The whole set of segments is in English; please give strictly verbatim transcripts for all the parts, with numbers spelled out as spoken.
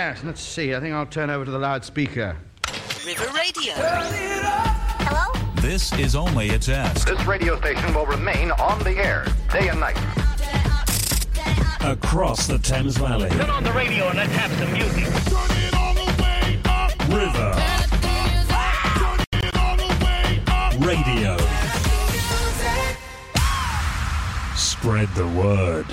Yes, let's see. I think I'll turn over to the loudspeaker. River Radio. Hello? This is only a test. This radio station will remain on the air, day and night. Across the Thames Valley. Turn on the radio and let's have some music. Turn it all the way up. River. Ah! Turn it all the way up. Radio. Spread the word.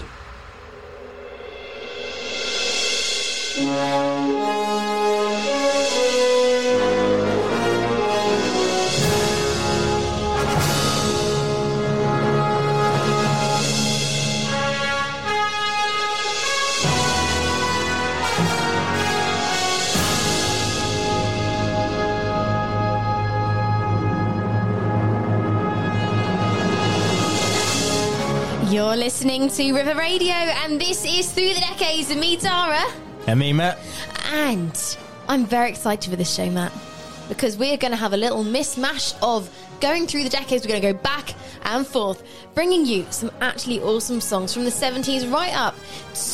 You're listening to River Radio, and this is Through the Decades, and me, Tara. And me, Matt. And I'm very excited for this show, Matt, because we're going to have a little mismatch of going through the decades. We're going to go back and forth, bringing you some actually awesome songs from the seventies right up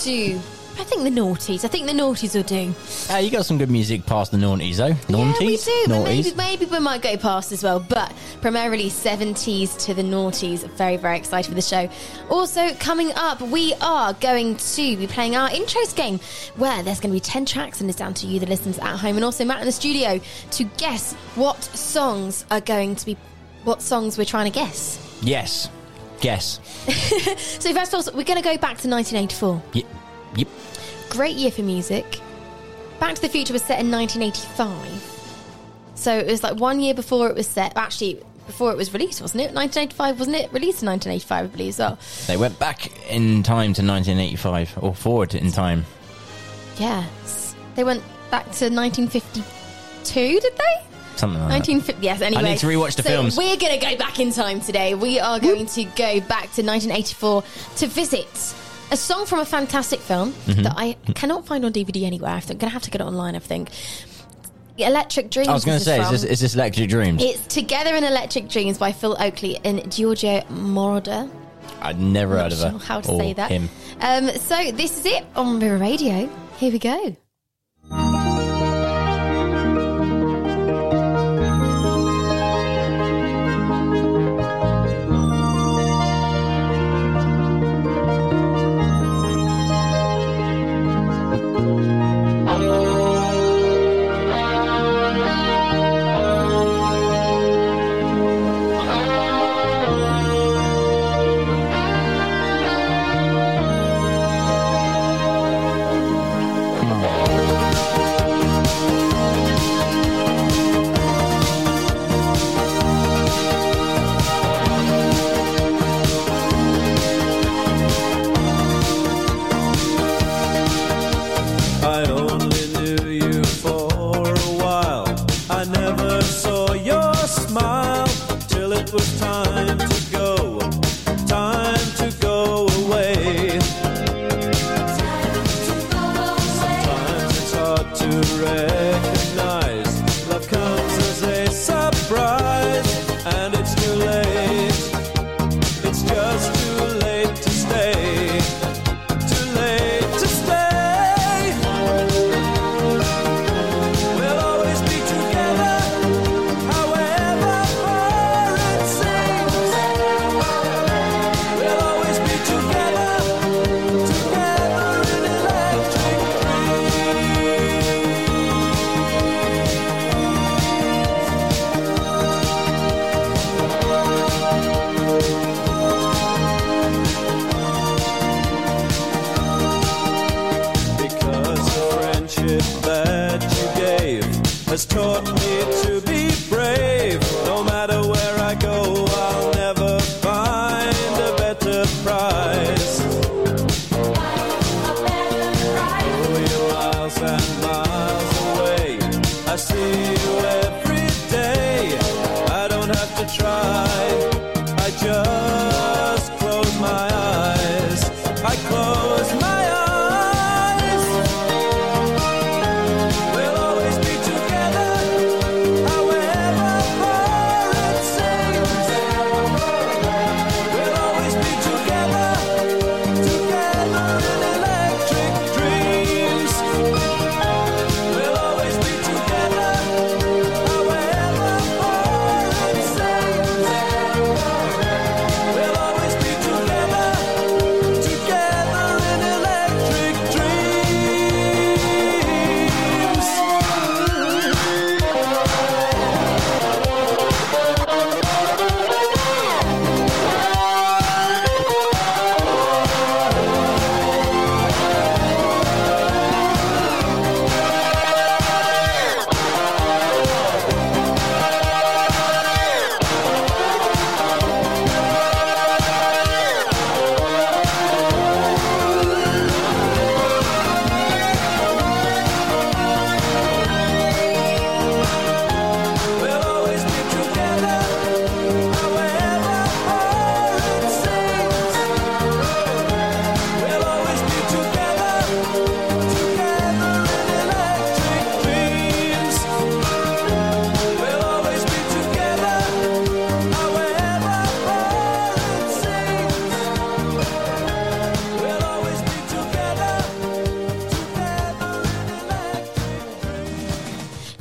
to, I think, the noughties. I think the noughties will do. Uh, you got some good music past the noughties, though. Noughties? Yeah, we do, but maybe, maybe we might go past as well, but primarily seventies to the noughties. Very, very excited for the show. Also, coming up, we are going to be playing our intros game, where there's going to be ten tracks, and it's down to you, the listeners at home, and also Matt in the studio, to guess what songs are going to be, what songs we're trying to guess. Yes. Guess. So first of all, we're going to go back to nineteen eighty-four. Yeah. Yep. Great year for music. Back to the Future was set in nineteen eighty-five. So it was like one year before it was set. Actually, before it was released, wasn't it? nineteen eighty-five, wasn't it? Released in nineteen eighty-five, I believe, as well. They went back in time to nineteen eighty-five, or forward in time. Yes. They went back to nineteen fifty-two, did they? Something like nineteen fifty, that. Yes, anyway. I need to rewatch the so films. We're going to go back in time today. We are going to go back to nineteen eighty-four to visit a song from a fantastic film mm-hmm. that I cannot find on D V D anywhere. I'm going to have to get it online, I think. Electric Dreams. I was going to say, is this, is this Electric Dreams? It's Together in Electric Dreams by Phil Oakey and Giorgio Moroder. I'd never heard of her. Not sure how to say that. Him. Um, so this is it on River Radio. Here we go.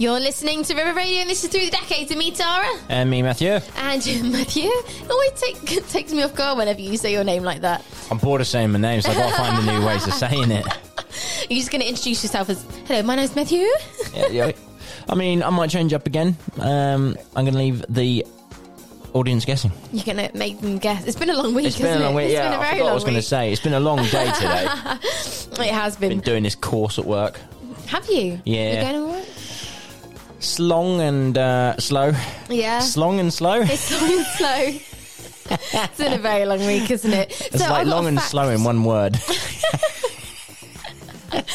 You're listening to River Radio, and this is Through the Decades. And me, Tara. And me, Matthew. And you, Matthew. It always take, it takes me off guard whenever you say your name like that. I'm bored of saying my name, so I've got to find new ways of saying it. You're just going to introduce yourself as, hello, my name's Matthew. yeah, yeah. I mean, I might change up again. Um, I'm going to leave the audience guessing. You're going to make them guess. It's been a long week, it's hasn't it? It's been a long week, it's yeah. Been a very I forgot long what I was going to say. It's been a long day today. It has been. Been doing this course at work. Have you? Yeah. You're going to work? Slong and uh, slow. Yeah. Slong and slow. It's slong and slow. It's been a very long week, isn't it? It's so like long and fact. slow in one word.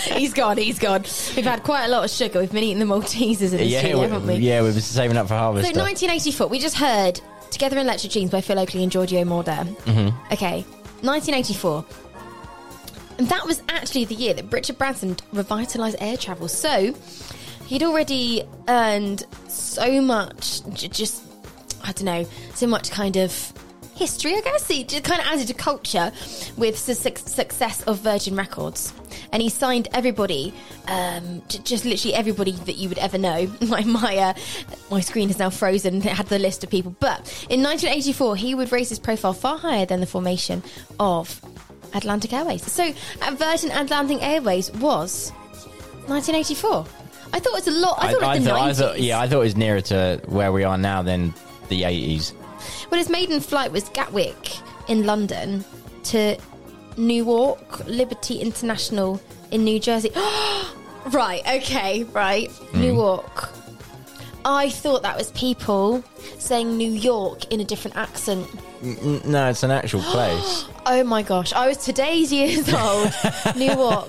He's gone, he's gone. We've had quite a lot of sugar. We've been eating the Maltesers in the yeah, studio, haven't we? Yeah, we've been saving up for harvest. So stuff. nineteen eighty-four, we just heard Together in Electric Dreams by Phil Oakey and Giorgio Moroder. Mm-hmm. Okay, nineteen eighty-four. And that was actually the year that Richard Branson revitalised air travel. So he'd already earned so much, j- just, I don't know, so much kind of history, I guess. He just kind of added to culture with the su- success of Virgin Records. And he signed everybody, um, j- just literally everybody that you would ever know. My my, uh, my screen is now frozen. It had the list of people. But in nineteen eighty-four, he would raise his profile far higher than the formation of Atlantic Airways. So uh, Virgin Atlantic Airways was nineteen eighty-four. I thought it was a lot. I thought I, it was I the thought, nineties. I thought, yeah, I thought it was nearer to where we are now than the eighties. Well, his maiden flight was Gatwick in London to Newark, Liberty International in New Jersey. Right, okay, right. Mm. Newark. I thought that was people saying New York in a different accent. No, it's an actual place. Oh, my gosh. I was today's years old. Newark.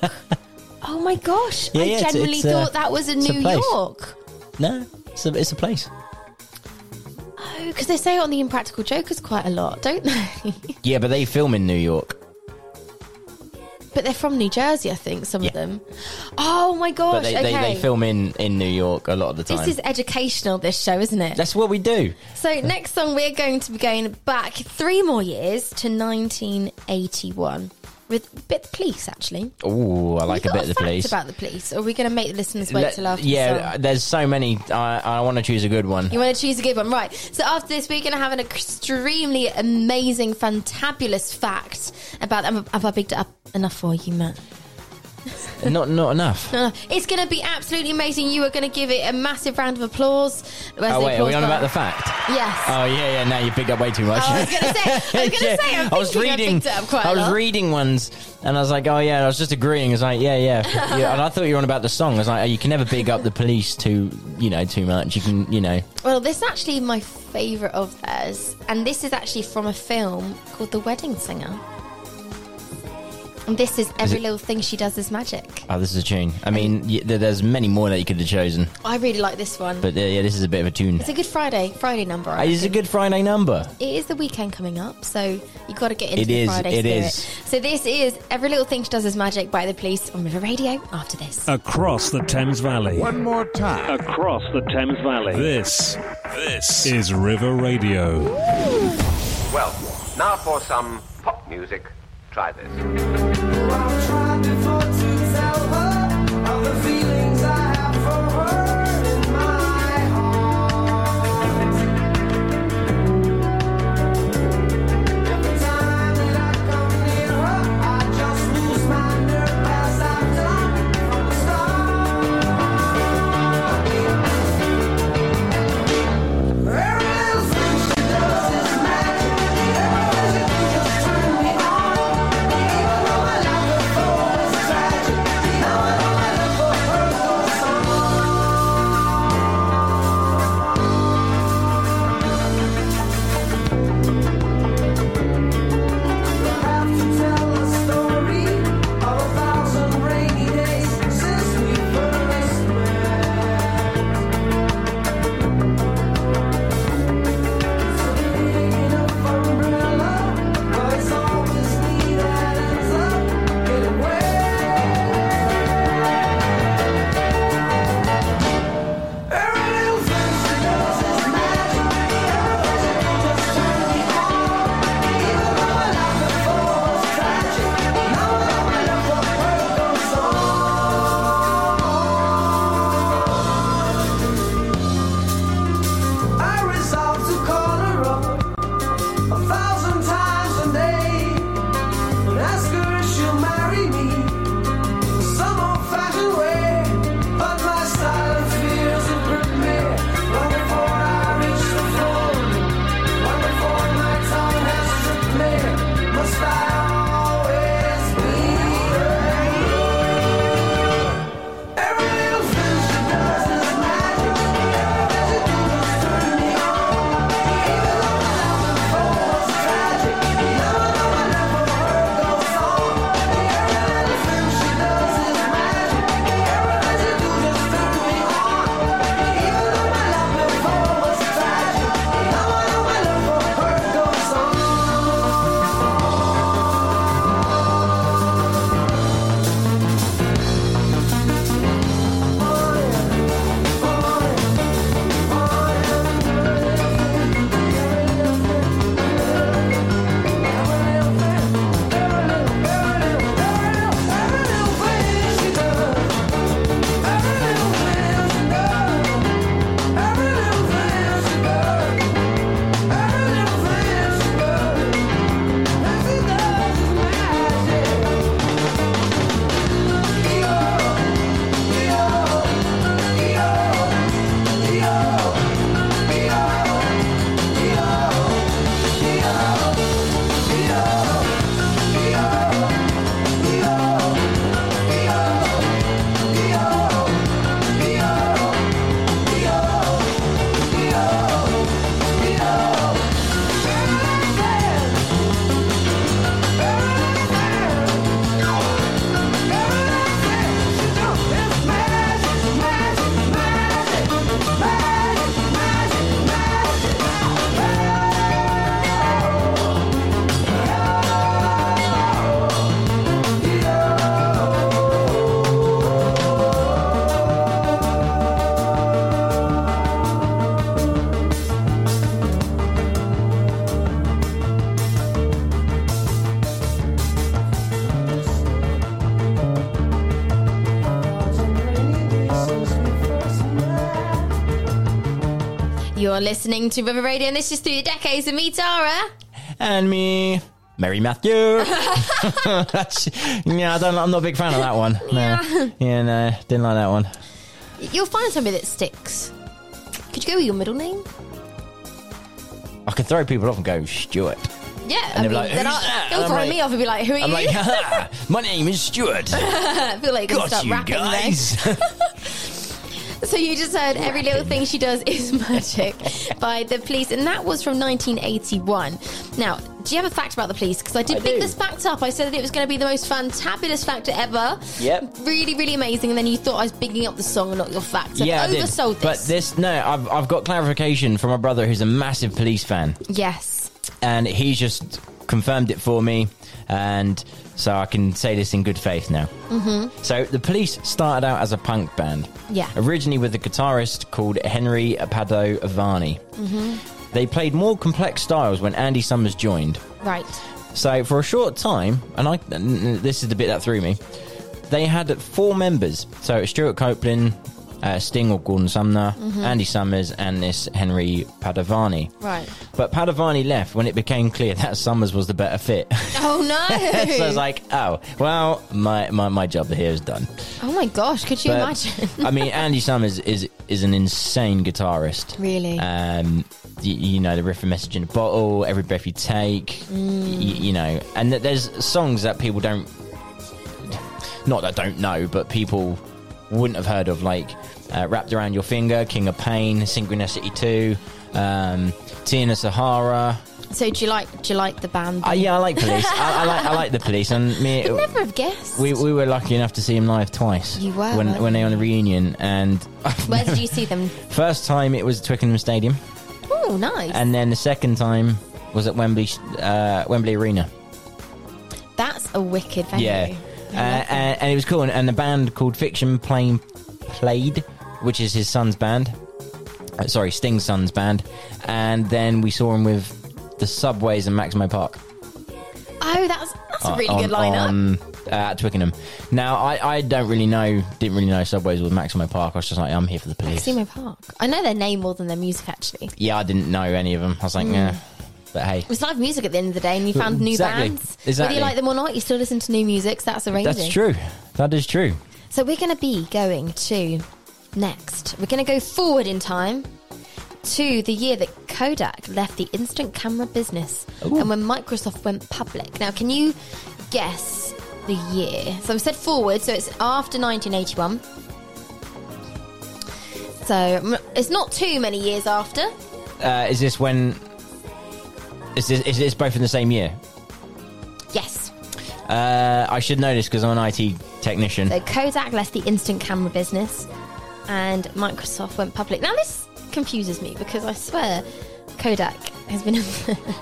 Oh, my gosh. Yeah, I yeah, generally it's, it's, thought uh, that was a New a York. No, it's a, it's a place. Oh, because they say it on the Impractical Jokers quite a lot, don't they? Yeah, but they film in New York. But they're from New Jersey, I think, some yeah. of them. Oh, my gosh. But they, okay. they, they film in, in New York a lot of the time. This is educational, this show, isn't it? That's what we do. So next song, we're going to be going back three more years to nineteen eighty-one. With a bit of The Police, actually. Oh, I like a bit of The Police. About The Police, or are we going to make the listeners wait Let, till after? Yeah, the there's so many. I, I want to choose a good one. You want to choose a good one, right? So after this, we're going to have an extremely amazing, fantabulous fact about. Have I bigged it up enough for you, Matt? Not not enough. No, no. It's going to be absolutely amazing. You are going to give it a massive round of applause. Where's oh, wait, applause are we on about the fact? Yes. Oh, yeah, yeah, now you big up way too much. Oh, I was going to say, I was, yeah. say I'm I was reading, I picked it up quite I was a lot. reading ones, and I was like, oh, yeah, I was just agreeing. I was like, yeah, yeah. yeah. And I thought you were on about the song. I was like, oh, you can never big up The Police too, you know, too much. You can, you know. Well, this is actually my favourite of theirs, and this is actually from a film called The Wedding Singer. And this is Every is Little Thing She Does Is Magic. Oh, this is a tune. I mean, y- there's many more that you could have chosen. I really like this one. But uh, yeah, this is a bit of a tune. It's a good Friday, Friday number. I it think. is a good Friday number. It is the weekend coming up, so you've got to get into it the is, Friday it spirit. It is, it is. So this is Every Little Thing She Does Is Magic by The Police on River Radio after this. Across the Thames Valley. One more time. Across the Thames Valley. This, this is River Radio. Ooh. Well, now for some pop music. Try this. You're listening to River Radio, and this is Through the Decades of me, Tara. And me, Mary Matthew. Yeah, I don't, I'm not a big fan of that one. No. Yeah. yeah, no, didn't like that one. You'll find somebody that sticks. Could you go with your middle name? I could throw people off and go, Stuart. Yeah, and I mean, like, they'll throw like, me off and be like, who are I'm you? I'm like, ah, my name is Stuart. I feel like you can start you rapping guys. There. So you just heard rapping. Every Little Thing She Does Is Magic by The Police, and that was from nineteen eighty-one. Now, do you have a fact about The Police? Because I did I pick do. this fact up. I said that it was going to be the most fantabulous factor ever. Yep. Really, really amazing. And then you thought I was bigging up the song and not your facts. I've yeah, oversold this. But this, no, I've, I've got clarification from my brother who's a massive Police fan. Yes. And he's just confirmed it for me, and so I can say this in good faith now. Mm-hmm. So The Police started out as a punk band. Yeah. Originally with a guitarist called Henry Padovani. Mm-hmm. They played more complex styles when Andy Summers joined. Right. So for a short time, and I this is the bit that threw me, they had four members. So Stuart Copeland, Uh, Sting or Gordon Sumner, mm-hmm. Andy Summers, and this Henry Padovani. Right. But Padovani left when it became clear that Summers was the better fit. Oh, no! So I was like, oh, well, my, my, my job here is done. Oh, my gosh, could you but, imagine? I mean, Andy Summers is, is, is an insane guitarist. Really? Um, you, you know, the riff and message in a bottle, every breath you take, mm. you, you know. And th- there's songs that people don't... Not that don't know, but people... wouldn't have heard of, like uh, Wrapped Around Your Finger, King of Pain, Synchronicity two, um, Tina Sahara. So do you like do you like the band? Uh, yeah, I like Police. I, I like I like the Police. And me, I'd never have guessed. We we were lucky enough to see him live twice. You were when when they were on a reunion. And where did you see them? First time it was Twickenham Stadium. Oh, nice. And then the second time was at Wembley uh, Wembley Arena. That's a wicked venue. Yeah. Uh, and, and it was cool, and, and the band called Fiction Plain Played, which is his son's band, uh, sorry, Sting's son's band, and then we saw him with the Subways and Maximo Park. Oh, that's that's uh, a really on, good lineup. On, uh, at Twickenham. Now, I, I don't really know, didn't really know Subways with Maximo Park. I was just like, I'm here for the Police. Maximo Park. I know their name more than their music, actually. Yeah, I didn't know any of them. I was like, mm. yeah. But hey, it's live music at the end of the day, and you found new exactly. bands. Exactly. Whether you like them or not, you still listen to new music, so that's amazing. That's true. That is true. So we're going to be going to next. We're going to go forward in time to the year that Kodak left the instant camera business. Ooh. And when Microsoft went public. Now, can you guess the year? So I've said forward, so it's after nineteen eighty-one. So it's not too many years after. Uh, is this when... Is this, is this both in the same year? Yes. Uh, I should know this because I'm an I T technician. So Kodak left the instant camera business and Microsoft went public. Now this confuses me because I swear Kodak has been...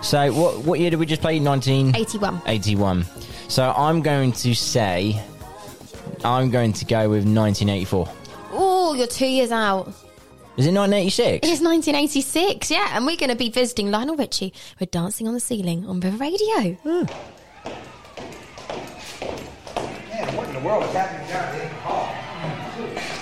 So what what year did we just play? nineteen eighty-one. eighty-one. So I'm going to say... I'm going to go with nineteen eighty-four. Oh, you're two years out. Is it nineteen eighty-six? It's nineteen eighty-six, yeah. And we're going to be visiting Lionel Richie with Dancing on the Ceiling on River Radio. Mm. Man, what in the world is happening down here in the hall? What is happening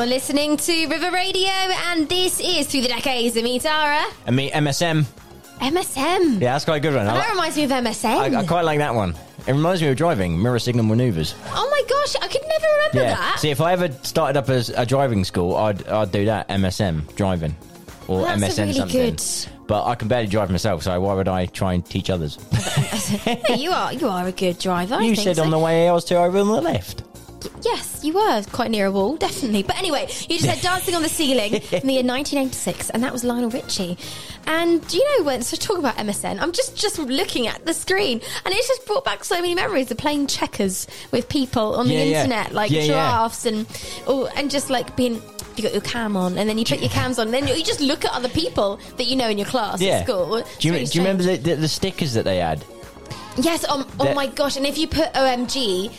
You're listening to River Radio, and this is Through the Decades. I'm Itara. And me, M S M. M S M? Yeah, that's quite a good one. That like, reminds me of M S N. I, I quite like that one. It reminds me of driving, mirror signal manoeuvres. Oh my gosh, I could never remember yeah. that. See, if I ever started up as a driving school, I'd I'd do that, M S M, driving. Or well, that's M S N really something. Good. But I can barely drive myself, so why would I try and teach others? No, you are you are a good driver. You I think said so. On the way I was two over on the left. Yes, you were quite near a wall, definitely. But anyway, you just had Dancing on the Ceiling in the year nineteen eighty-six, and that was Lionel Richie. And do you know when, so talk about M S N, I'm just, just looking at the screen, and it's just brought back so many memories of playing checkers with people on the yeah, internet, yeah. like yeah, drafts yeah. and oh, and just like being... You got your cam on, and then you put your cams on, and then you just look at other people that you know in your class yeah. at school. It's do you, really do you remember the, the, the stickers that they had? Yes, um, oh my gosh, and if you put O M G...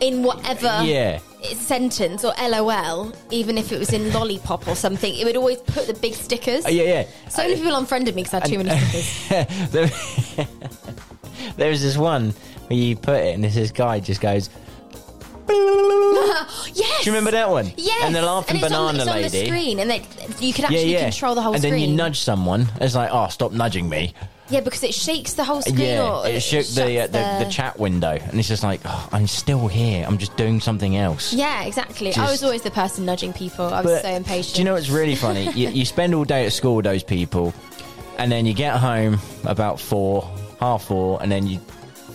in whatever yeah. sentence or LOL, even if it was in Lollipop or something, it would always put the big stickers. Uh, yeah, yeah. So many uh, people unfriended me because I had too uh, many stickers. there, there was this one where you put it, and this, this guy just goes... yes! Do you remember that one? Yes! And the laughing and banana on, it's lady. It's on the screen, and they, you could actually yeah, yeah. control the whole and screen. And then you nudge someone, and it's like, oh, stop nudging me. Yeah, because it shakes the whole screen. Yeah, or it, it shook the, uh, the, the the chat window, and it's just like, oh, I'm still here. I'm just doing something else. Yeah, exactly. Just, I was always the person nudging people. I was so impatient. Do you know what's really funny? you, you spend all day at school with those people, and then you get home about four, half four, and then you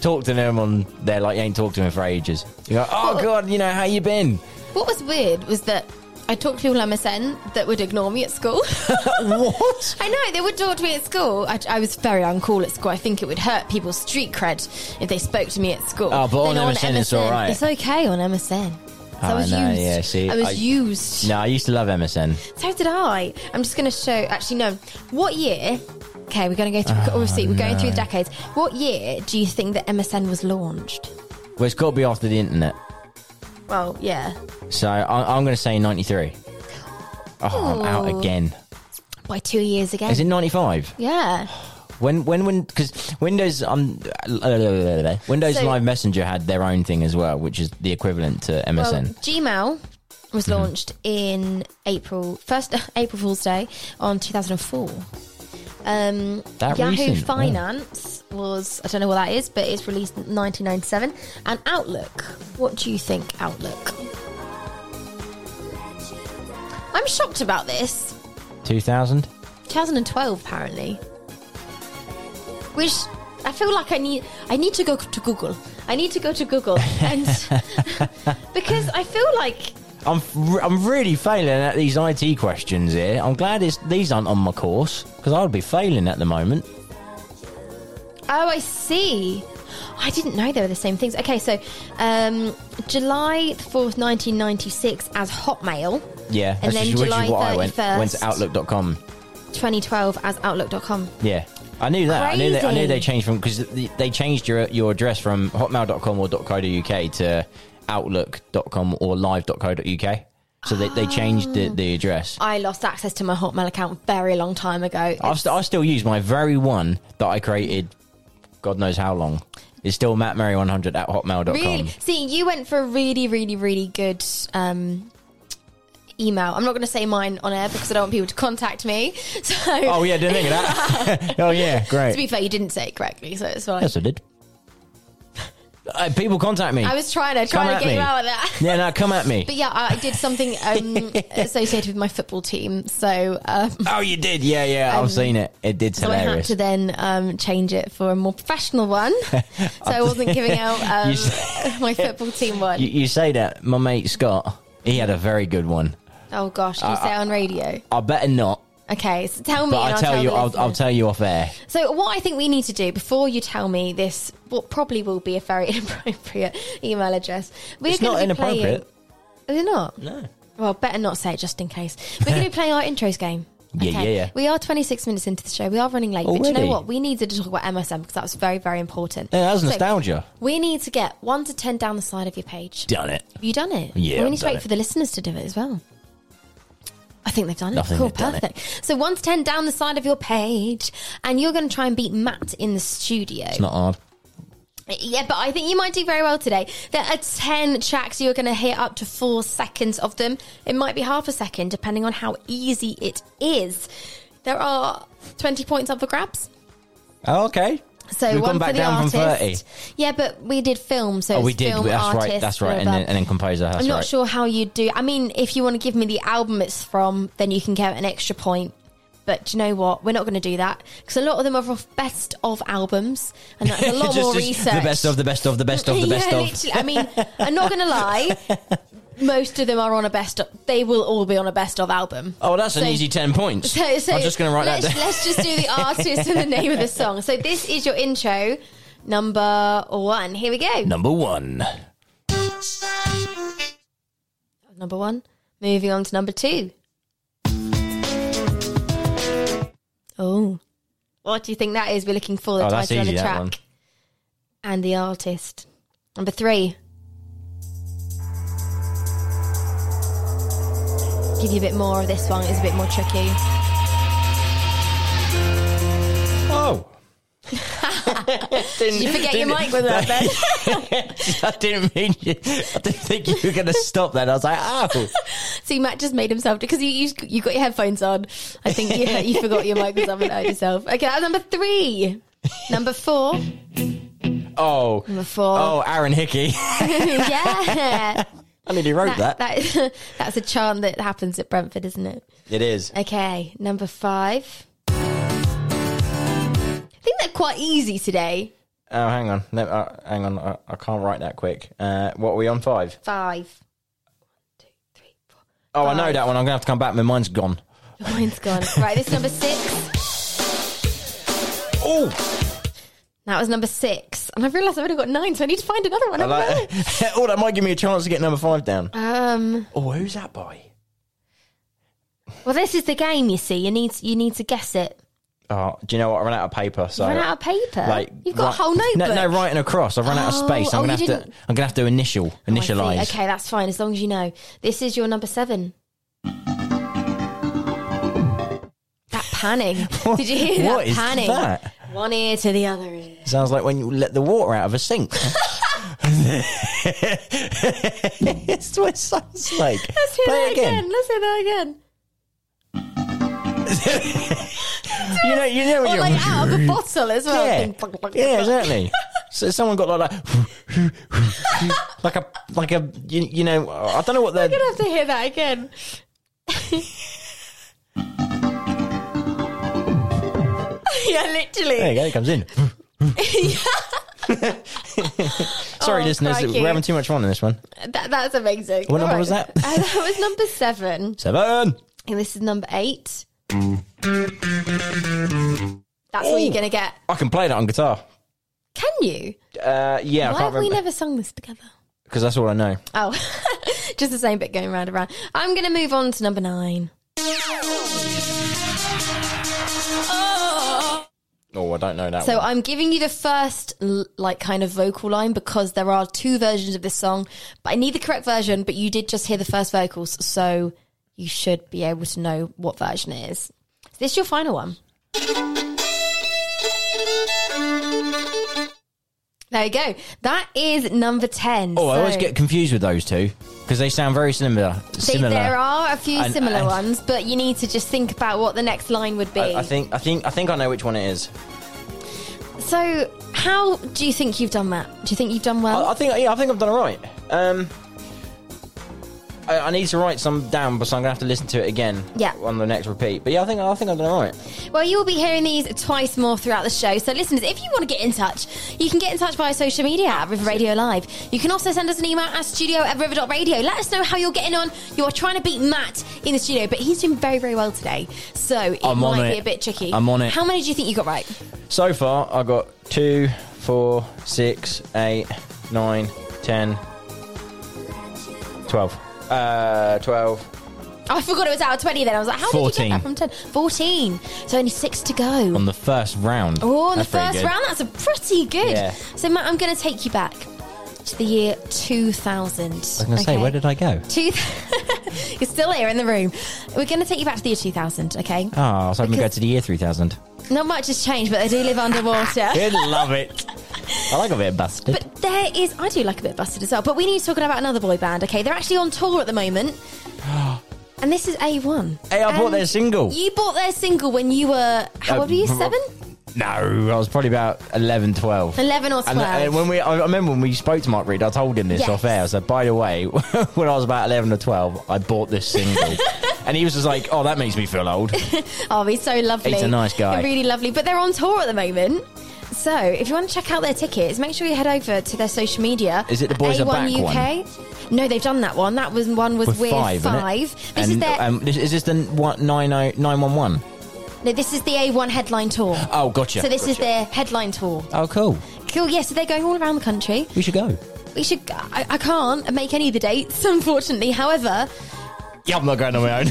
talk to them on there like you ain't talked to them for ages. You go, oh well, God, you know, how you been? What was weird was that I talked to people on M S N that would ignore me at school. What? I know, they would talk to me at school. I, I was very uncool at school. I think it would hurt people's street cred if they spoke to me at school. Oh, but on, on M S N, M S N, it's all right. It's okay on M S N. So oh, I was no, used. Yeah, see, I was I, used. No, I used to love M S N. So did I. I'm just going to show... Actually, no. What year... Okay, we're going to go through... Oh, obviously, we're no. going through the decades. What year do you think that M S N was launched? Well, it's got to be after the internet. Well, yeah. So I'm going to say ninety-three. Oh, ooh. I'm out again. By two years again. Is it ninety-five? Yeah. When when when because Windows um uh, Windows so, Live Messenger had their own thing as well, which is the equivalent to M S N. Well, Gmail was mm-hmm. launched in April first April Fool's Day on two thousand four. Um, Yahoo recent. Finance oh. was, I don't know what that is, but it's released in nineteen ninety-seven. And Outlook, what do you think, Outlook? I'm shocked about this. two thousand? twenty twelve, apparently. Which, I feel like I need, I need to go to Google. I need to go to Google. and because I feel like... I'm I'm really failing at these I T questions here. I'm glad it's, these aren't on my course, because I'd be failing at the moment. Oh, I see. I didn't know they were the same things. Okay, so um, July fourth, nineteen ninety-six as Hotmail. Yeah, that's and then just, July what I went, went to Outlook dot com. twenty twelve as Outlook dot com. Yeah, I knew that. Crazy. I knew they, I knew they changed from, because they changed your your address from hotmail dot com or .co.uk to outlook dot com or live dot co dot uk, so they, they changed the, the address. I lost access to my Hotmail account very long time ago. St- I still use my very one that I created God knows how long. It's still mattmerry one hundred at hotmail dot com. Really? See, you went for a really really really good um email. I'm not going to say mine on air because I don't want people to contact me. So oh yeah, didn't think of that. Oh yeah, great. To be fair, you didn't say it correctly, so it's fine. Yes, I did. Uh, people contact me. I was trying to try to get me. You out of that. Yeah, no, come at me. But yeah, I did something um, associated with my football team. So. Um, oh, you did? Yeah, yeah. Um, I've seen it. It did. So hilarious. I had to then um, change it for a more professional one. So I wasn't giving out um, say, my football team one. You, you say that. My mate Scott, he had a very good one. Oh gosh, you I, say it on radio. I, I better not. Okay, so tell me. But and I'll tell, tell you, I'll, I'll tell you off air. So, what I think we need to do before you tell me this, what probably will be a very inappropriate email address. We're it's not inappropriate. Playing... Is it not? No. Well, better not say it just in case. We're going to be playing our intros game. Okay. Yeah, yeah, yeah. We are twenty-six minutes into the show. We are running late. Already? But do you know what? We needed to talk about M S M because that was very, very important. Yeah, that was so nostalgia. We need to get one to ten down the side of your page. Done it. Have you done it? Yeah. Well, we need I've to wait it. For the listeners to do it as well. I think they've done it. Nothing cool, perfect. It. So one to ten down the side of your page, and you're going to try and beat Matt in the studio. It's not hard. Yeah, but I think you might do very well today. There are ten tracks. You're going to hear up to four seconds of them. It might be half a second, depending on how easy it is. There are twenty points up for grabs. Oh, okay. So we've one gone back for the down artist. From thirty. Yeah, but we did film, so oh, we did. Film, that's artist, right. That's right, and then, and then composer. That's I'm not right. sure how you do. I mean, if you want to give me the album it's from, then you can get an extra point. But do you know what? We're not going to do that because a lot of them are off best of albums, and that's a lot just, more just research. The best of, the best of, the best of, the best yeah, of. Literally. I mean, I'm not going to lie. Most of them are on a best of. They will all be on a best of album. Oh, that's so, an easy ten points. So, so I'm just going to write that down. Let's just do the artist and the name of the song. So this is your intro, number one. Here we go. Number one. Number one. Moving on to number two. Oh. What do you think that is? We're looking for the oh, title easy, of the track. And the artist. Number three. Give you a bit more of this one. It's a bit more tricky. Oh. didn't, you forget your mic with that, Ben. I didn't mean you. I didn't think you were going to stop that. I was like, oh. See, Matt just made himself... Because you, you you got your headphones on. I think you, you forgot your mic was up without yourself. Okay, that was number three. Number four. Oh. Number four. Oh, Aaron Hickey. Yeah. I mean, he wrote that. that. that is, that's a chant that happens at Brentford, isn't it? It is. Okay, number five. I think they're quite easy today. Oh, hang on. No, uh, hang on. I, I can't write that quick. Uh, what are we on, five? Five. One, two, three, four. Oh, five. I know that one. I'm going to have to come back. My mind's gone. Your mind's gone. Right, this is number six. Oh! That was number six. And I've realised I've only got nine, so I need to find another one. Like, oh, that might give me a chance to get number five down. Um. Oh, who's that by? Well, this is the game, you see. You need you need to guess it. Oh, do you know what? I ran out of paper. So you ran out of paper? Like, You've got right, a whole notebook. No, no, writing across. I've run oh, out of space. I'm oh, going to have to I'm gonna have to initial, initialise. Oh, okay, that's fine, as long as you know. This is your number seven. That panning. What, Did you hear that what is panning? That? One ear to the other ear. Sounds like when you let the water out of a sink. That's what it sounds like. Let's hear Play that again. again. Let's hear that again. you know, you know, when or you're like out of a bottle as well. Yeah, yeah, exactly. So someone got like that, like a, like a, you, you know, I don't know what they're. I'm gonna have to hear that again. Yeah, literally. There you go, it comes in. Sorry, oh, listeners, crikey. We're having too much fun in this one. That, that's amazing. What All number right. was that? Uh, that was number seven. Seven. And this is number eight. That's Ooh, all you're going to get. I can play that on guitar. Can you? Uh, yeah, Why I can't have remember. we never sung this together? Because that's all I know. Oh, just the same bit going round and round. I'm going to move on to number nine. Oh, I don't know that. So one. I'm giving you the first, like, kind of vocal line because there are two versions of this song. But I need the correct version. But you did just hear the first vocals, so you should be able to know what version it is. Is this your final one? There you go. That is number ten. Oh, so. I always get confused with those two because they sound very similar. similar. They, there are a few and, similar and, ones, but you need to just think about what the next line would be. I, I think, I think, I think I know which one it is. So, how do you think you've done, Matt? Do you think you've done well? I, I think, yeah, I think I've done all right. Um, I, I need to write some down, so I'm gonna have to listen to it again. Yeah. On the next repeat. But yeah, I think I think I've done all right. Well, you will be hearing these twice more throughout the show. So, listeners, if you want to get in touch, you can get in touch via social media at River Radio Live. You can also send us an email at studio at river dot radio. Let us know how you're getting on. You are trying to beat Matt in the studio, but he's doing very, very well today. So it I'm might it. be a bit tricky. I'm on it. How many do you think you got right? So far, I got two, four, six, eight, nine, ten, twelve. Uh, twelve. Oh, I forgot it was out of twenty then. I was like, how fourteen. Did you get that from ten? fourteen. So only six to go. On the first round. Oh, on that's the first round. That's a pretty good. Yeah. So, Matt, I'm going to take you back to the year two thousand. I was going to okay. say, where did I go? Two th- You're still here in the room. We're going to take you back to the year two thousand, okay? Oh, I was hoping we'd go to the year three thousand. Not much has changed, but they do live underwater. Good, love it. I like a bit of Busted. But there is... I do like a bit of Busted as well. But we need to talk about another boy band, okay? They're actually on tour at the moment. And this is A one. Hey, I and bought their single. You bought their single when you were... How old were you? Seven? No, I was probably about eleven, twelve. eleven or twelve. And, and when we, I remember when we spoke to Mark Reed, I told him this yes. off air. I said, by the way, when I was about eleven or twelve, I bought this single. And he was just like, oh, that makes me feel old. Oh, he's so lovely. He's a nice guy. Really lovely. But they're on tour at the moment. So if you want to check out their tickets, make sure you head over to their social media. Is it the Boys Are Back one? No, they've done that one. That was one was with, with Five. five. This and, is their... Um, is this the nine one one? No, this is the A one headline tour. Oh, gotcha. So this gotcha. is their headline tour. Oh, cool. Cool, yeah, so they're going all around the country. We should go. We should... I, I can't make any of the dates, unfortunately. However... Yeah, I'm not going on my own.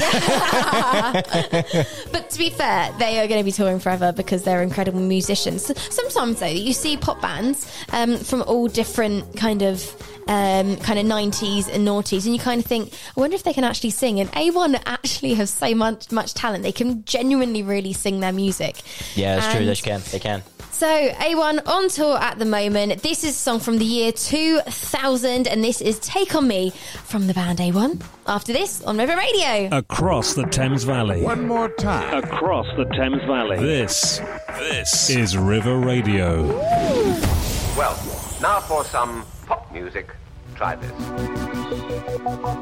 But to be fair, they are going to be touring forever because they're incredible musicians. Sometimes, though, you see pop bands um, from all different kind of... Um, kind of nineties and noughties, and you kind of think, I wonder if they can actually sing. And A one actually have so much much talent. They can genuinely really sing their music. Yeah, that's and true. They can. They can. So A one on tour at the moment. This is a song from the year two thousand, and this is Take On Me from the band A one. After this on River Radio. Across the Thames Valley. One more time. Across the Thames Valley. This, this is River Radio. Ooh. Well, now for some... pop music. Try this. I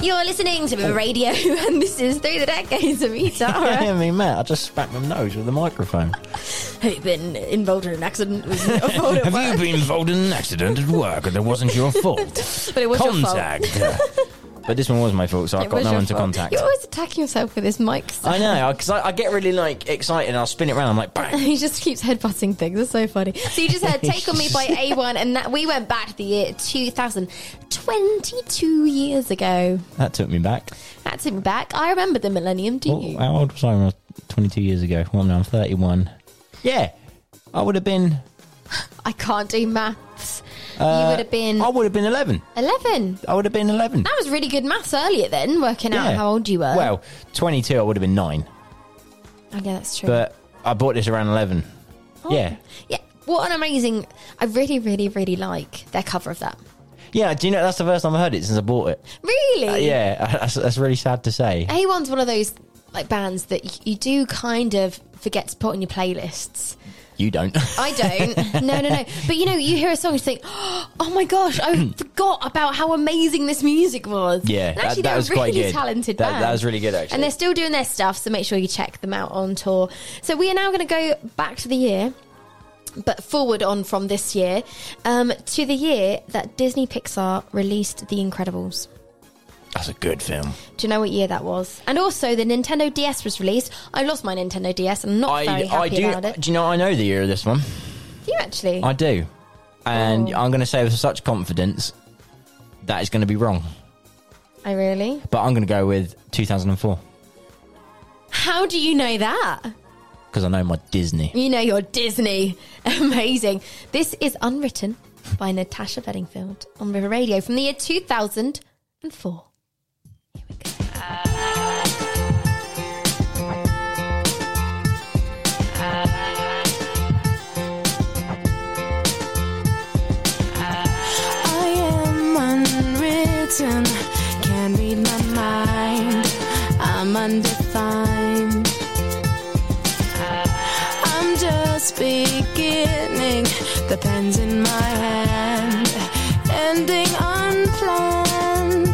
You're listening to River Radio, and this is Through the Decades of Utah. Yeah, I mean, Matt, I just smacked my nose with the microphone. Have you been involved in an accident? Have you been involved in an accident at work and it wasn't your fault? But it was contact. Your fault. But this one was my fault, so I've got no one to contact. You're always attacking yourself with this mic. So. I know, because I, I get really, like, excited, and I'll spin it around, I'm like, bang. He just keeps headbutting things, it's so funny. So you just heard Take On Me by A one, and that we went back to the year two thousand, twenty-two years ago. That took me back. That took me back. I remember the millennium, do well, you? How old was I when I was twenty-two years ago? Well, now I'm thirty-one. Yeah, I would have been... I can't do maths. Uh, you would have been... I would have been eleven. eleven? I would have been eleven. That was really good maths earlier then, working yeah. out how old you were. Well, twenty-two, I would have been nine. Oh, yeah, that's true. But I bought this around eleven. Oh. Yeah. Yeah, what an amazing... I really, really, really like their cover of that. Yeah, do you know, that's the first time I've heard it since I bought it. Really? Uh, yeah, that's, that's really sad to say. A one's one of those like bands that you do kind of forget to put on your playlists. You don't. I don't. No, no, no. But, you know, you hear a song and you think, oh, my gosh, I forgot about how amazing this music was. Yeah, and actually, that, that was really quite good. Talented that, band. That was really good, actually. And they're still doing their stuff, so make sure you check them out on tour. So we are now going to go back to the year, but forward on from this year, um, to the year that Disney Pixar released The Incredibles. That's a good film. Do you know what year that was? And also, the Nintendo D S was released. I lost my Nintendo D S. I'm not I, very happy I do, about it. Do you know, I know the year of this one. Do you actually? I do. And oh. I'm going to say with such confidence, that is going to be wrong. I really? But I'm going to go with two thousand four. How do you know that? Because I know my Disney. You know your Disney. Amazing. This is Unwritten by Natasha Bedingfield on River Radio from the year two thousand four. I am unwritten, can't read my mind, I'm undefined. I'm just beginning, the pen's in my hand, ending unplanned.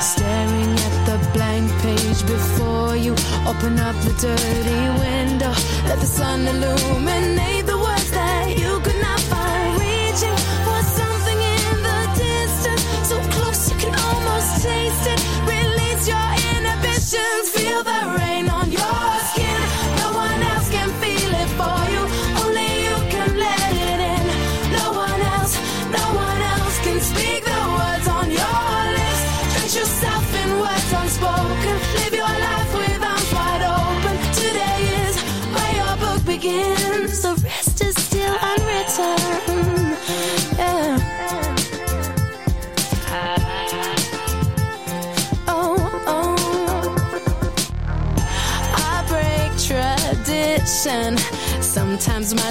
Staring at the blank page before you, open up the dirty window, let the sun illuminate the words that you could not find. Reaching for something in the distance, so close you can almost taste it. Release your inhibitions, feel the rain on your skin. No one else can feel it for you, only you can let it in. No one else, no one else can speak the words on your lips. Drench yourself in words unspoken, live your life with arms wide open. Today is where your book begins, the rest is still unwritten. Yeah. Oh, oh. I break tradition. Sometimes my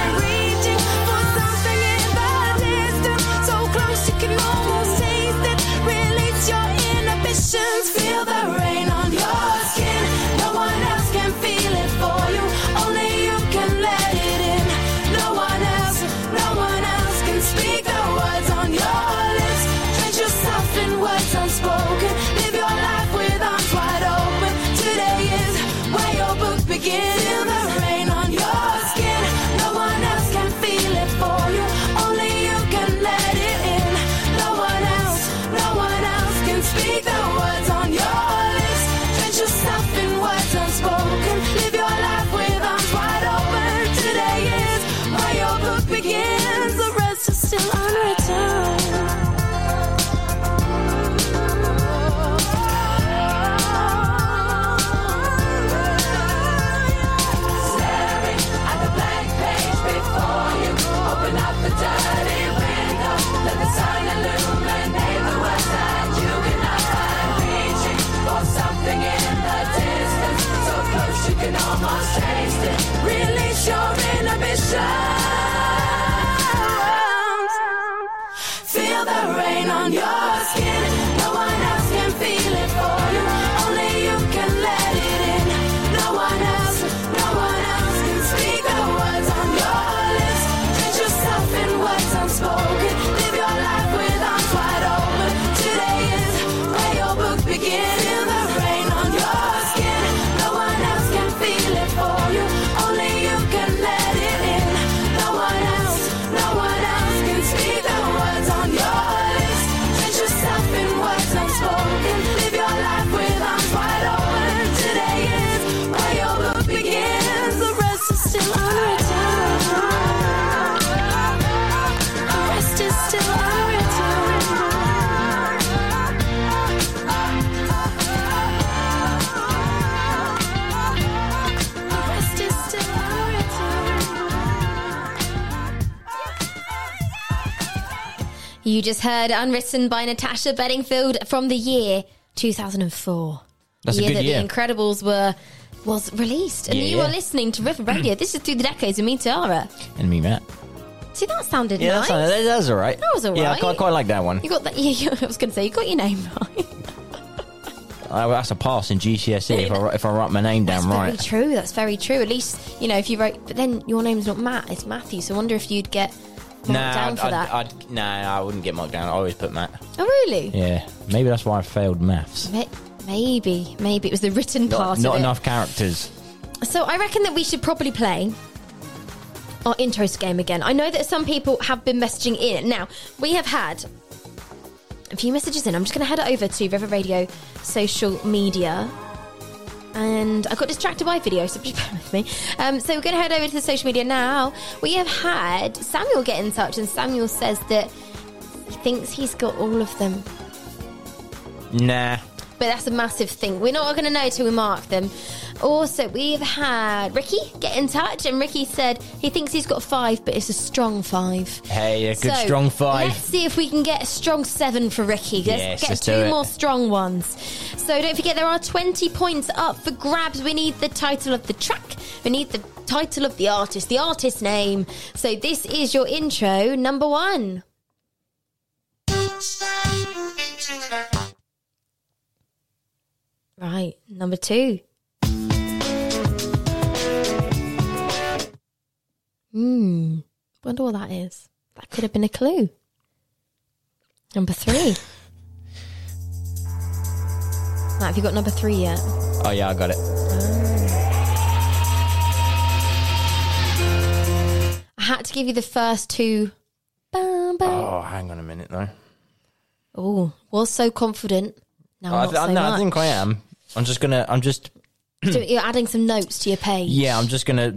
Reaching for something in the distance, so close you can almost taste it. Release your inhibitions, feel the rain on your skin. No one else can feel it for you, only you can let it in. No one else, no one else can speak the words on your lips. Drench yourself in words unspoken, live your life with arms wide open. Today is where your book begins. Feel the rain on your skin. No one oceans. Feel the rain on your skin. No one else can feel it for you. Only you can let it in. No one else, no one else can speak the words on your lips. Treat yourself in words unspoken. Live your life with arms wide open. Today is where your book begins. Feel the rain on your skin. No one else can feel it for you. Only you can let it in. No one else, no one else can speak the words on your lips. Treat yourself in words unspoken. Live your life with arms wide open. Today is where your book begins. The rest is still unwritten. The rest is still unwritten. You just heard Unwritten by Natasha Bedingfield from the year two thousand four. That's a good year. The year that The Incredibles were was released. And yeah, you yeah. are listening to River Radio. This is Through the Decades with me, Tara. And me, Matt. See, that sounded yeah, nice. Yeah, that, that was all right. That was all yeah, right. Yeah, I, I quite like that one. You got that. Yeah, I was going to say, you got your name right. I, that's a pass in G C S E if I, if I write my name down that's right. That's very true. That's very true. At least, you know, if you wrote... But then your name's not Matt, it's Matthew. So I wonder if you'd get... No, nah, I nah, I wouldn't get marked down. I always put Matt. Oh, really? Yeah. Maybe that's why I failed maths. Maybe. Maybe. It was the written not, part Not of enough it. Characters. So I reckon that we should probably play our intros game again. I know that some people have been messaging in. Now, we have had a few messages in. I'm just going to head over to River Radio social media. And I got distracted by video, so please bear with me. Um, so we're going to head over to the social media now. We have had Samuel get in touch, and Samuel says that he thinks he's got all of them. Nah. But that's a massive thing. We're not going to know till we mark them. Also, we've had Ricky get in touch, and Ricky said he thinks he's got five, but it's a strong five. Hey, a good so, strong five. Let's see if we can get a strong seven for Ricky. Let's yes, get let's two more strong ones. So don't forget, there are twenty points up for grabs. We need the title of the track. We need the title of the artist, the artist's name. So this is your intro number one. Right, number two. Hmm. Wonder what that is. That could have been a clue. Number three. Matt, have you got number three yet? Oh yeah, I got it. Oh. I had to give you the first two. Bam, bam. Oh, hang on a minute though. Oh, was so confident. No, oh, I, th- so I, no I think I am. I'm just gonna. I'm just. So you're adding some notes to your page. Yeah, I'm just gonna.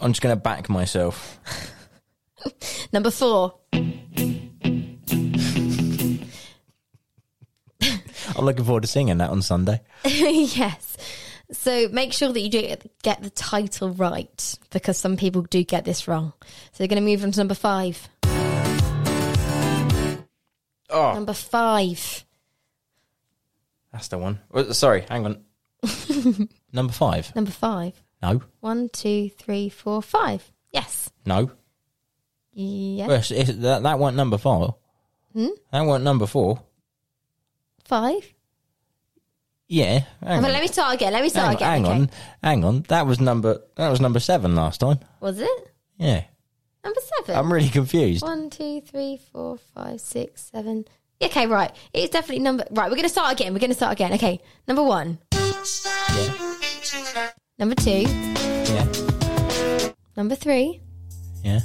I'm just going to back myself. Number four. I'm looking forward to singing that on Sunday. Yes. So make sure that you do get the title right, because some people do get this wrong. So we're going to move on to number five. Oh. Number five. That's the one. Sorry, hang on. Number five. Number five. No. One, two, three, four, five. Yes. No. Yeah. Well, it's, it's, that, that weren't number four. Hmm? That weren't number four. Five? Yeah. Hang on. Let me start again. Let me start hang, again. Hang okay. on. Hang on. That was number that was number seven last time. Was it? Yeah. Number seven? I'm really confused. One, two, three, four, five, six, seven. Okay, right. It's definitely number... Right, we're going to start again. We're going to start again. Okay, number one. Yeah. Number two. Yeah. Number three. Yeah.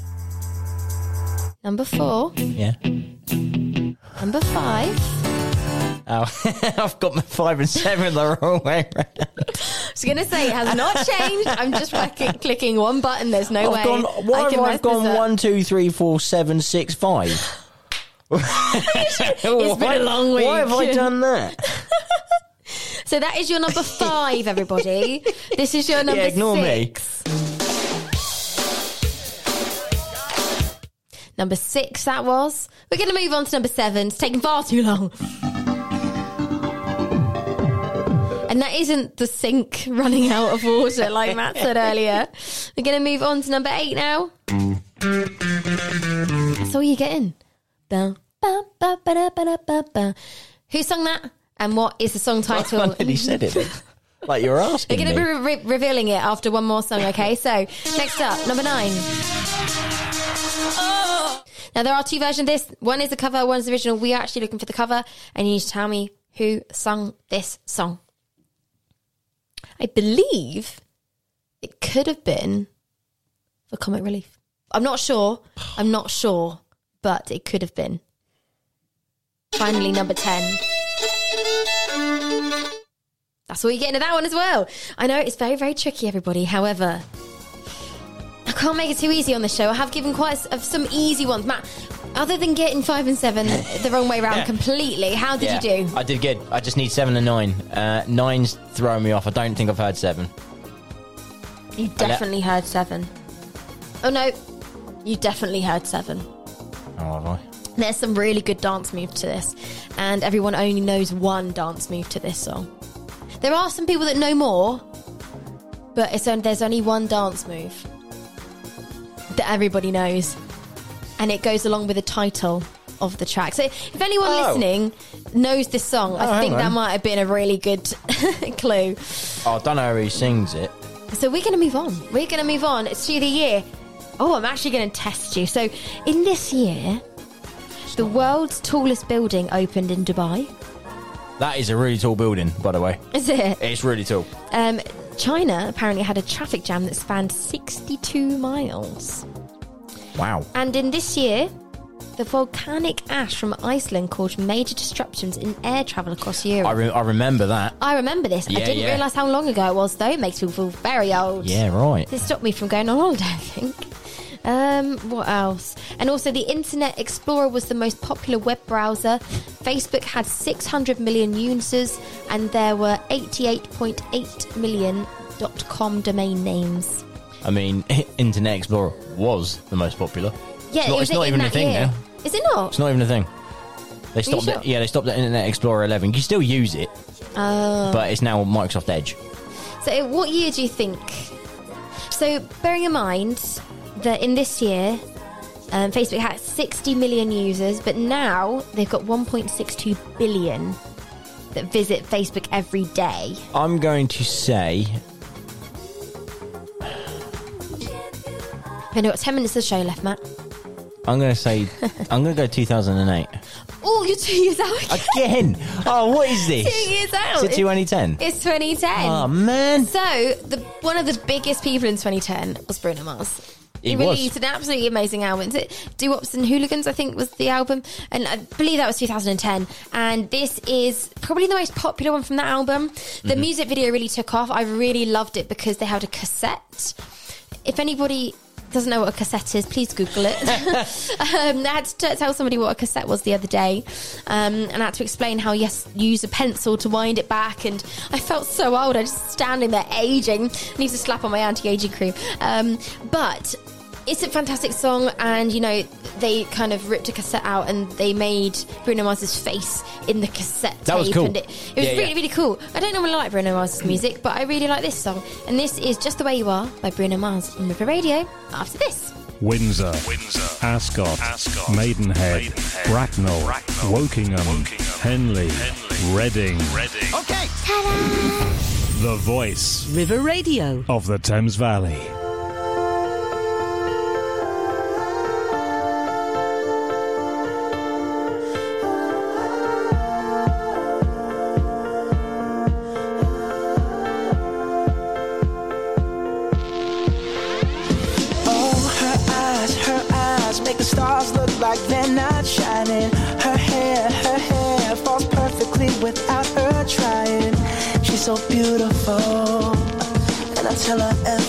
Number four. Yeah. Number five. Oh, I've got my five and seven the wrong way around. I was going to say, it has not changed. I'm just clicking, clicking one button. There's no I've way. Gone, why I have I gone one, two, three, four, seven, six, five? It's why, been a long week. Why have I done that? So that is your number five, everybody. This is your number yeah, ignore six. Me. Number six, that was. We're going to move on to number seven. It's taking far too long. And that isn't the sink running out of water like Matt said earlier. We're going to move on to number eight now. That's all you're getting. Who sung that? And what is the song title? I already said it. Like you were asking We're going to be re- revealing it after one more song, okay? So, next up, number nine. Oh. Now, there are two versions of this. One is a cover, one's original. We are actually looking for the cover, and you need to tell me who sung this song. I believe it could have been for Comic Relief. I'm not sure. I'm not sure, but it could have been. Finally, number ten. That's all you get into that one as well. I know it's very, very tricky, everybody. However, I can't make it too easy on this show. I have given quite a, some easy ones. Matt, other than getting five and seven the wrong way round yeah. completely, how did yeah. you do? I did good. I just need seven and nine. Uh, nine's throwing me off. I don't think I've heard seven. You definitely le- heard seven. Oh, no. You definitely heard seven. Oh, have I? There's some really good dance move to this. And everyone only knows one dance move to this song. There are some people that know more, but it's only, there's only one dance move that everybody knows, and it goes along with the title of the track. So if anyone oh. listening knows this song, oh, I think on. that might have been a really good clue. Oh, I don't know who sings it. So we're going to move on. We're going to move on. It's to the year. Oh, I'm actually going to test you. So in this year, Stop. the world's tallest building opened in Dubai. That is a really tall building, by the way. Is it? It's really tall. Um, China apparently had a traffic jam that spanned sixty-two miles. Wow. And in this year, the volcanic ash from Iceland caused major disruptions in air travel across Europe. I, re- I remember that. I remember this. Yeah, I didn't yeah. realise how long ago it was, though. It makes me feel very old. Yeah, right. It stopped me from going on holiday, I think. Um, what else? And also, the Internet Explorer was the most popular web browser. Facebook had six hundred million users, and there were eighty-eight point eight million .com domain names. I mean, Internet Explorer was the most popular. Yeah, it's not, it was it's not it even a thing year. now. Is it not? It's not even a thing. They stopped. Sure? It, yeah, they stopped at Internet Explorer eleven. You can still use it, uh, but it's now Microsoft Edge. So, what year do you think? So, bearing in mind that in this year, um, Facebook had sixty million users, but now they've got one point six two billion that visit Facebook every day. I'm going to say... I've only got ten minutes of the show left, Matt. I'm going to say... I'm going to go two thousand eight. Oh, you're two years out again. Again? Oh, what is this? Two years out. Is it twenty ten? It's twenty ten. Oh, man. So, the, one of the biggest people in twenty ten was Bruno Mars. He it released was. an absolutely amazing album. Doo-Wops and Hooligans, I think, was the album. And I believe that was two thousand ten. And this is probably the most popular one from that album. The mm-hmm. music video really took off. I really loved it because they had a cassette. If anybody doesn't know what a cassette is, please Google it. um, I had to tell somebody what a cassette was the other day. Um, and I had to explain how you use a pencil to wind it back. And I felt so old. I was just standing there aging. I need to slap on my anti-aging cream. Um, but... It's a fantastic song, and, you know, they kind of ripped a cassette out and they made Bruno Mars' face in the cassette tape. That was cool. And it, it was yeah, really, yeah. really cool. I don't normally like Bruno Mars' music, but I really like this song. And this is Just the Way You Are by Bruno Mars on River Radio after this. Windsor, Windsor, Ascot, Ascot, Maidenhead, Maidenhead, Bracknell, Bracknell, Wokingham, Wokingham, Henley, Henley, Reading. Reading. Okay. Ta-da! The voice. River Radio. Of the Thames Valley. So beautiful, and I tell her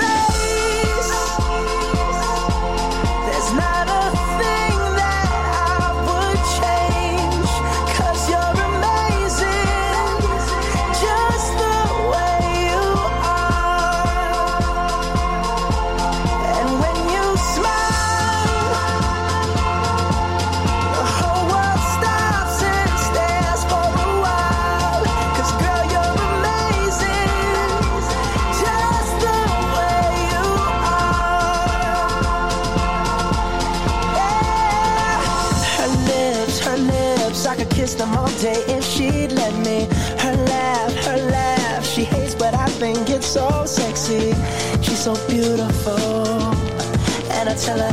face, there's not a thing kiss her lips, I could kiss them all day if she'd let me. Her laugh, her laugh, she hates but I think it's so sexy. She's so beautiful, and I tell her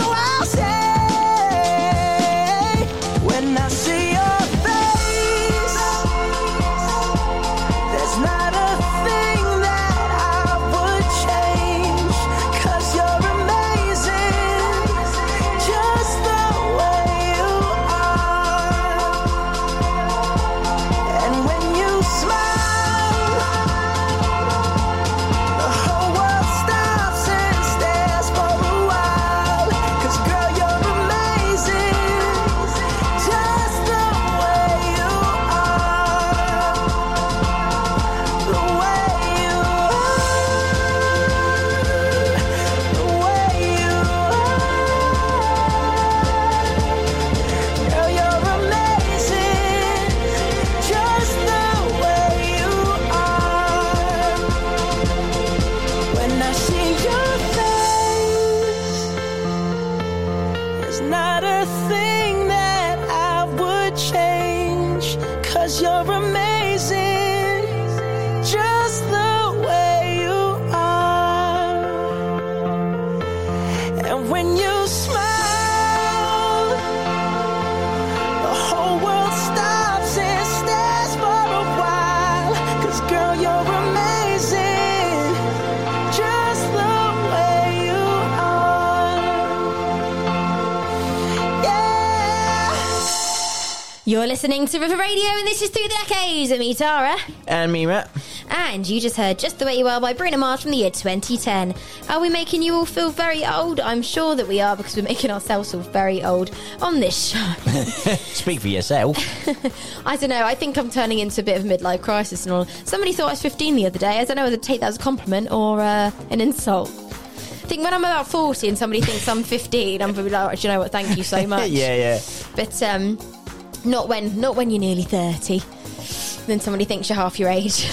I'll say when I see your face, there's not a thing that I would change, 'cause you're amazing just the way you are. And when you smile, the whole world stops and stares for a while, 'cause girl, you're amazing just the way you are. The way you are, the way you are. Girl, you're amazing, just the way you are. When I see your face, there's not a thing that I would change, 'cause you're amazing just the way you are. And when you smile, the whole world stops and stares for a while, 'cause girl, you're amazing just the way you are. Yeah. You're listening to River Radio, and this is Through the Decades. I'm Tara. And me, Matt. And you just heard Just the Way You Are by Bruno Mars from the year twenty ten. Are we making you all feel very old? I'm sure that we are, because we're making ourselves all very old on this show. Speak for yourself. I don't know. I think I'm turning into a bit of a midlife crisis and all. Somebody thought I was fifteen the other day. I don't know whether to take that as a compliment or uh, an insult. I think when I'm about forty and somebody thinks I'm fifteen, I'm probably like, do you know what? Thank you so much. Yeah, yeah. But um, not when not when you're nearly thirty. Then somebody thinks you're half your age.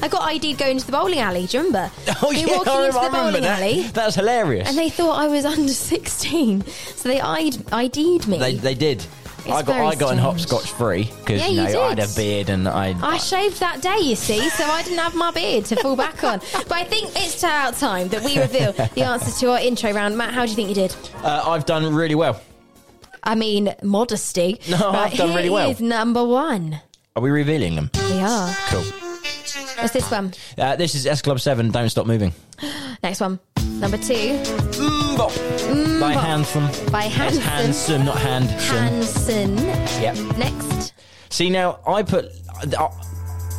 I got I D'd going to the bowling alley, do you remember? Oh, we yeah, walking I into the bowling that. alley. That was hilarious. And they thought I was under sixteen, so they ID'd, ID'd me. They, they did. It's I got I got strange. in hopscotch free, because yeah, you know, you I had a beard and I, I I shaved that day, you see, so I didn't have my beard to fall back on. But I think it's about time that we reveal the answers to our intro round. Matt, how do you think you did? Uh, I've done really well. I mean, modesty. No, right, I've done here really well. Is number one. Are we revealing them? We are. Cool. What's this one? Uh, this is S Club Seven. Don't Stop Moving. Next one, number two. Mbop. Mbop. By Hanson. By Hanson. That's Hanson, not Hanson. Hanson. Yep. Next. See, now I put uh,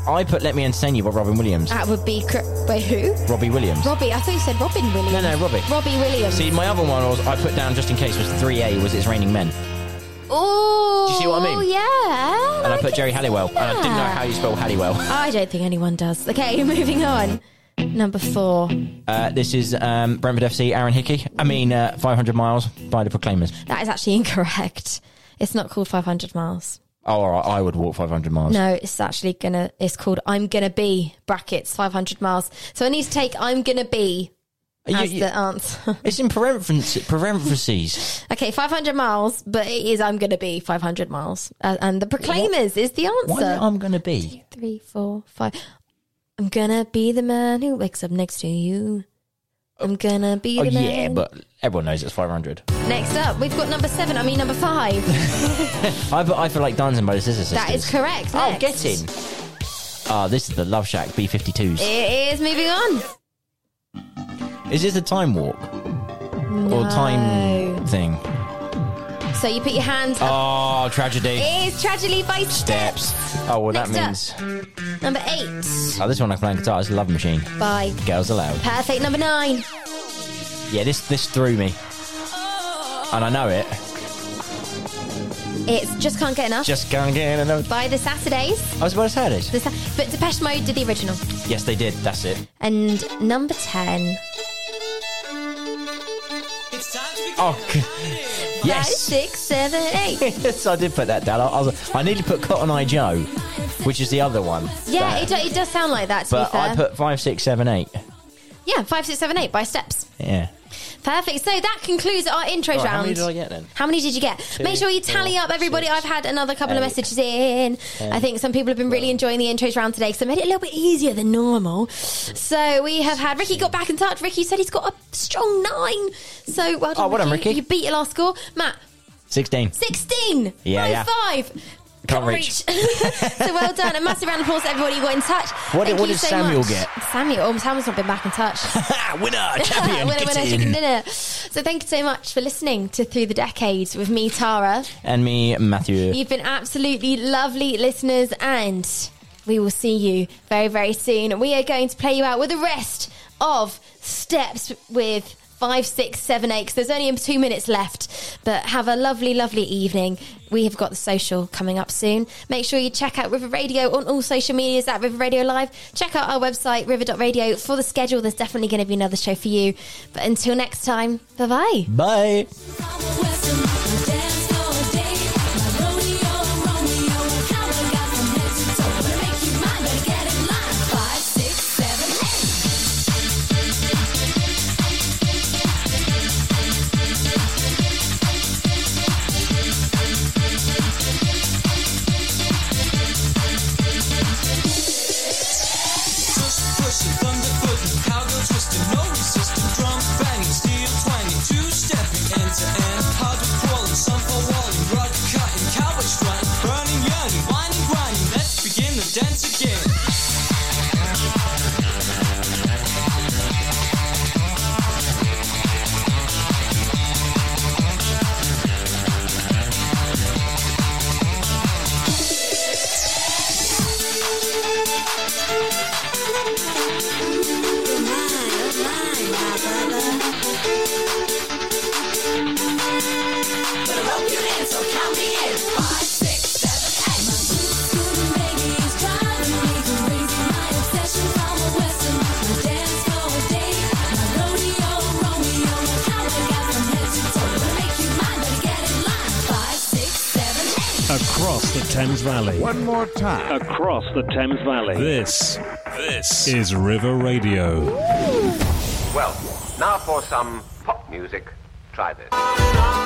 I put Let Me Entertain You by Robin Williams. That would be cr- by who? Robbie Williams. Robbie. I thought you said Robin Williams. No, no, Robbie. Robbie Williams. See, my other one was I put down just in case was three A was It's Raining Men. Oh, do you see what I mean? Yeah. And I, I put Jerry Halliwell, and I didn't know how you spell Halliwell. I don't think anyone does. Okay, moving on. Number four. Uh, this is um, Brentford F C, Aaron Hickey. I mean, uh, five hundred miles by The Proclaimers. That is actually incorrect. It's not called five hundred miles. Oh, all right. I would walk five hundred miles. No, it's actually gonna. It's called I'm Gonna Be, brackets, five hundred miles. So I need to take I'm Gonna Be as you, you, the answer. It's in parentheses. Okay, five hundred miles, but it is I'm going to be five hundred miles. Uh, and The Proclaimers what? is the answer. Why I'm going to be? Two, three, four, five. I'm going to be the man who wakes up next to you. I'm going to be oh, the man. Oh, yeah, but everyone knows it's five hundred. Next up, we've got number seven. I mean, number five. I, I feel like dancing by the Scissor Sisters. That is correct. Next. Oh, get in. Ah, oh, this is the Love Shack B fifty-twos. It is. Moving on. Is this a time walk? No. Or time thing? So you put your hands up. Oh, Tragedy. It is Tragedy by Steps. Steps. Oh, well, Next that means... Up. Number eight. Oh, this one I can play on guitar. It's Love Machine. By Girls Aloud. Perfect. Number nine. Yeah, this, this threw me. And I know it. It's Just Can't Get Enough. Just Can't Get Enough. By The Saturdays. I was about to say it. The Sa- but Depeche Mode did the original. Yes, they did. That's it. And number ten... It's time to Okay. Yes. Five, six, seven, eight. Yes, I did put that down. I, I, was, I need to put Cotton Eye Joe, which is the other one. Yeah, it, it does sound like that, to but be fair. I put five, six, seven, eight. Yeah, five, six, seven, eight by steps. Yeah. Perfect. So that concludes our intro right, round. How many did I get then? How many did you get? Two, Make sure you tally four, up, everybody. Six, I've had another couple eight, of messages in. Ten, I think some people have been really enjoying the intros round today because I made it a little bit easier than normal. So we have had Ricky got back in touch. Ricky said he's got a strong nine. So well done, oh, well Ricky. done Ricky. You beat your last score. Matt? sixteen. sixteen. Yeah, yeah. five. Can't reach. So well done. A massive round of applause to everybody who got in touch. What, Thank what you did so Samuel much. get? Samuel. Oh, Samuel's not been back in touch. Winner, champion, winner, winner, chicken dinner. So thank you so much for listening to Through the Decades with me, Tara. And me, Matthew. You've been absolutely lovely listeners, and we will see you very, very soon. We are going to play you out with the rest of Steps with Five, six, seven, eight, because there's only two minutes left. But have a lovely, lovely evening. We have got the social coming up soon. Make sure you check out River Radio on all social medias at River Radio Live. Check out our website, river dot radio, for the schedule. There's definitely going to be another show for you. But until next time, bye-bye. Bye. Across the Thames Valley. One more time. Across the Thames Valley. This, this is River Radio. Well, now for some pop music. Try this.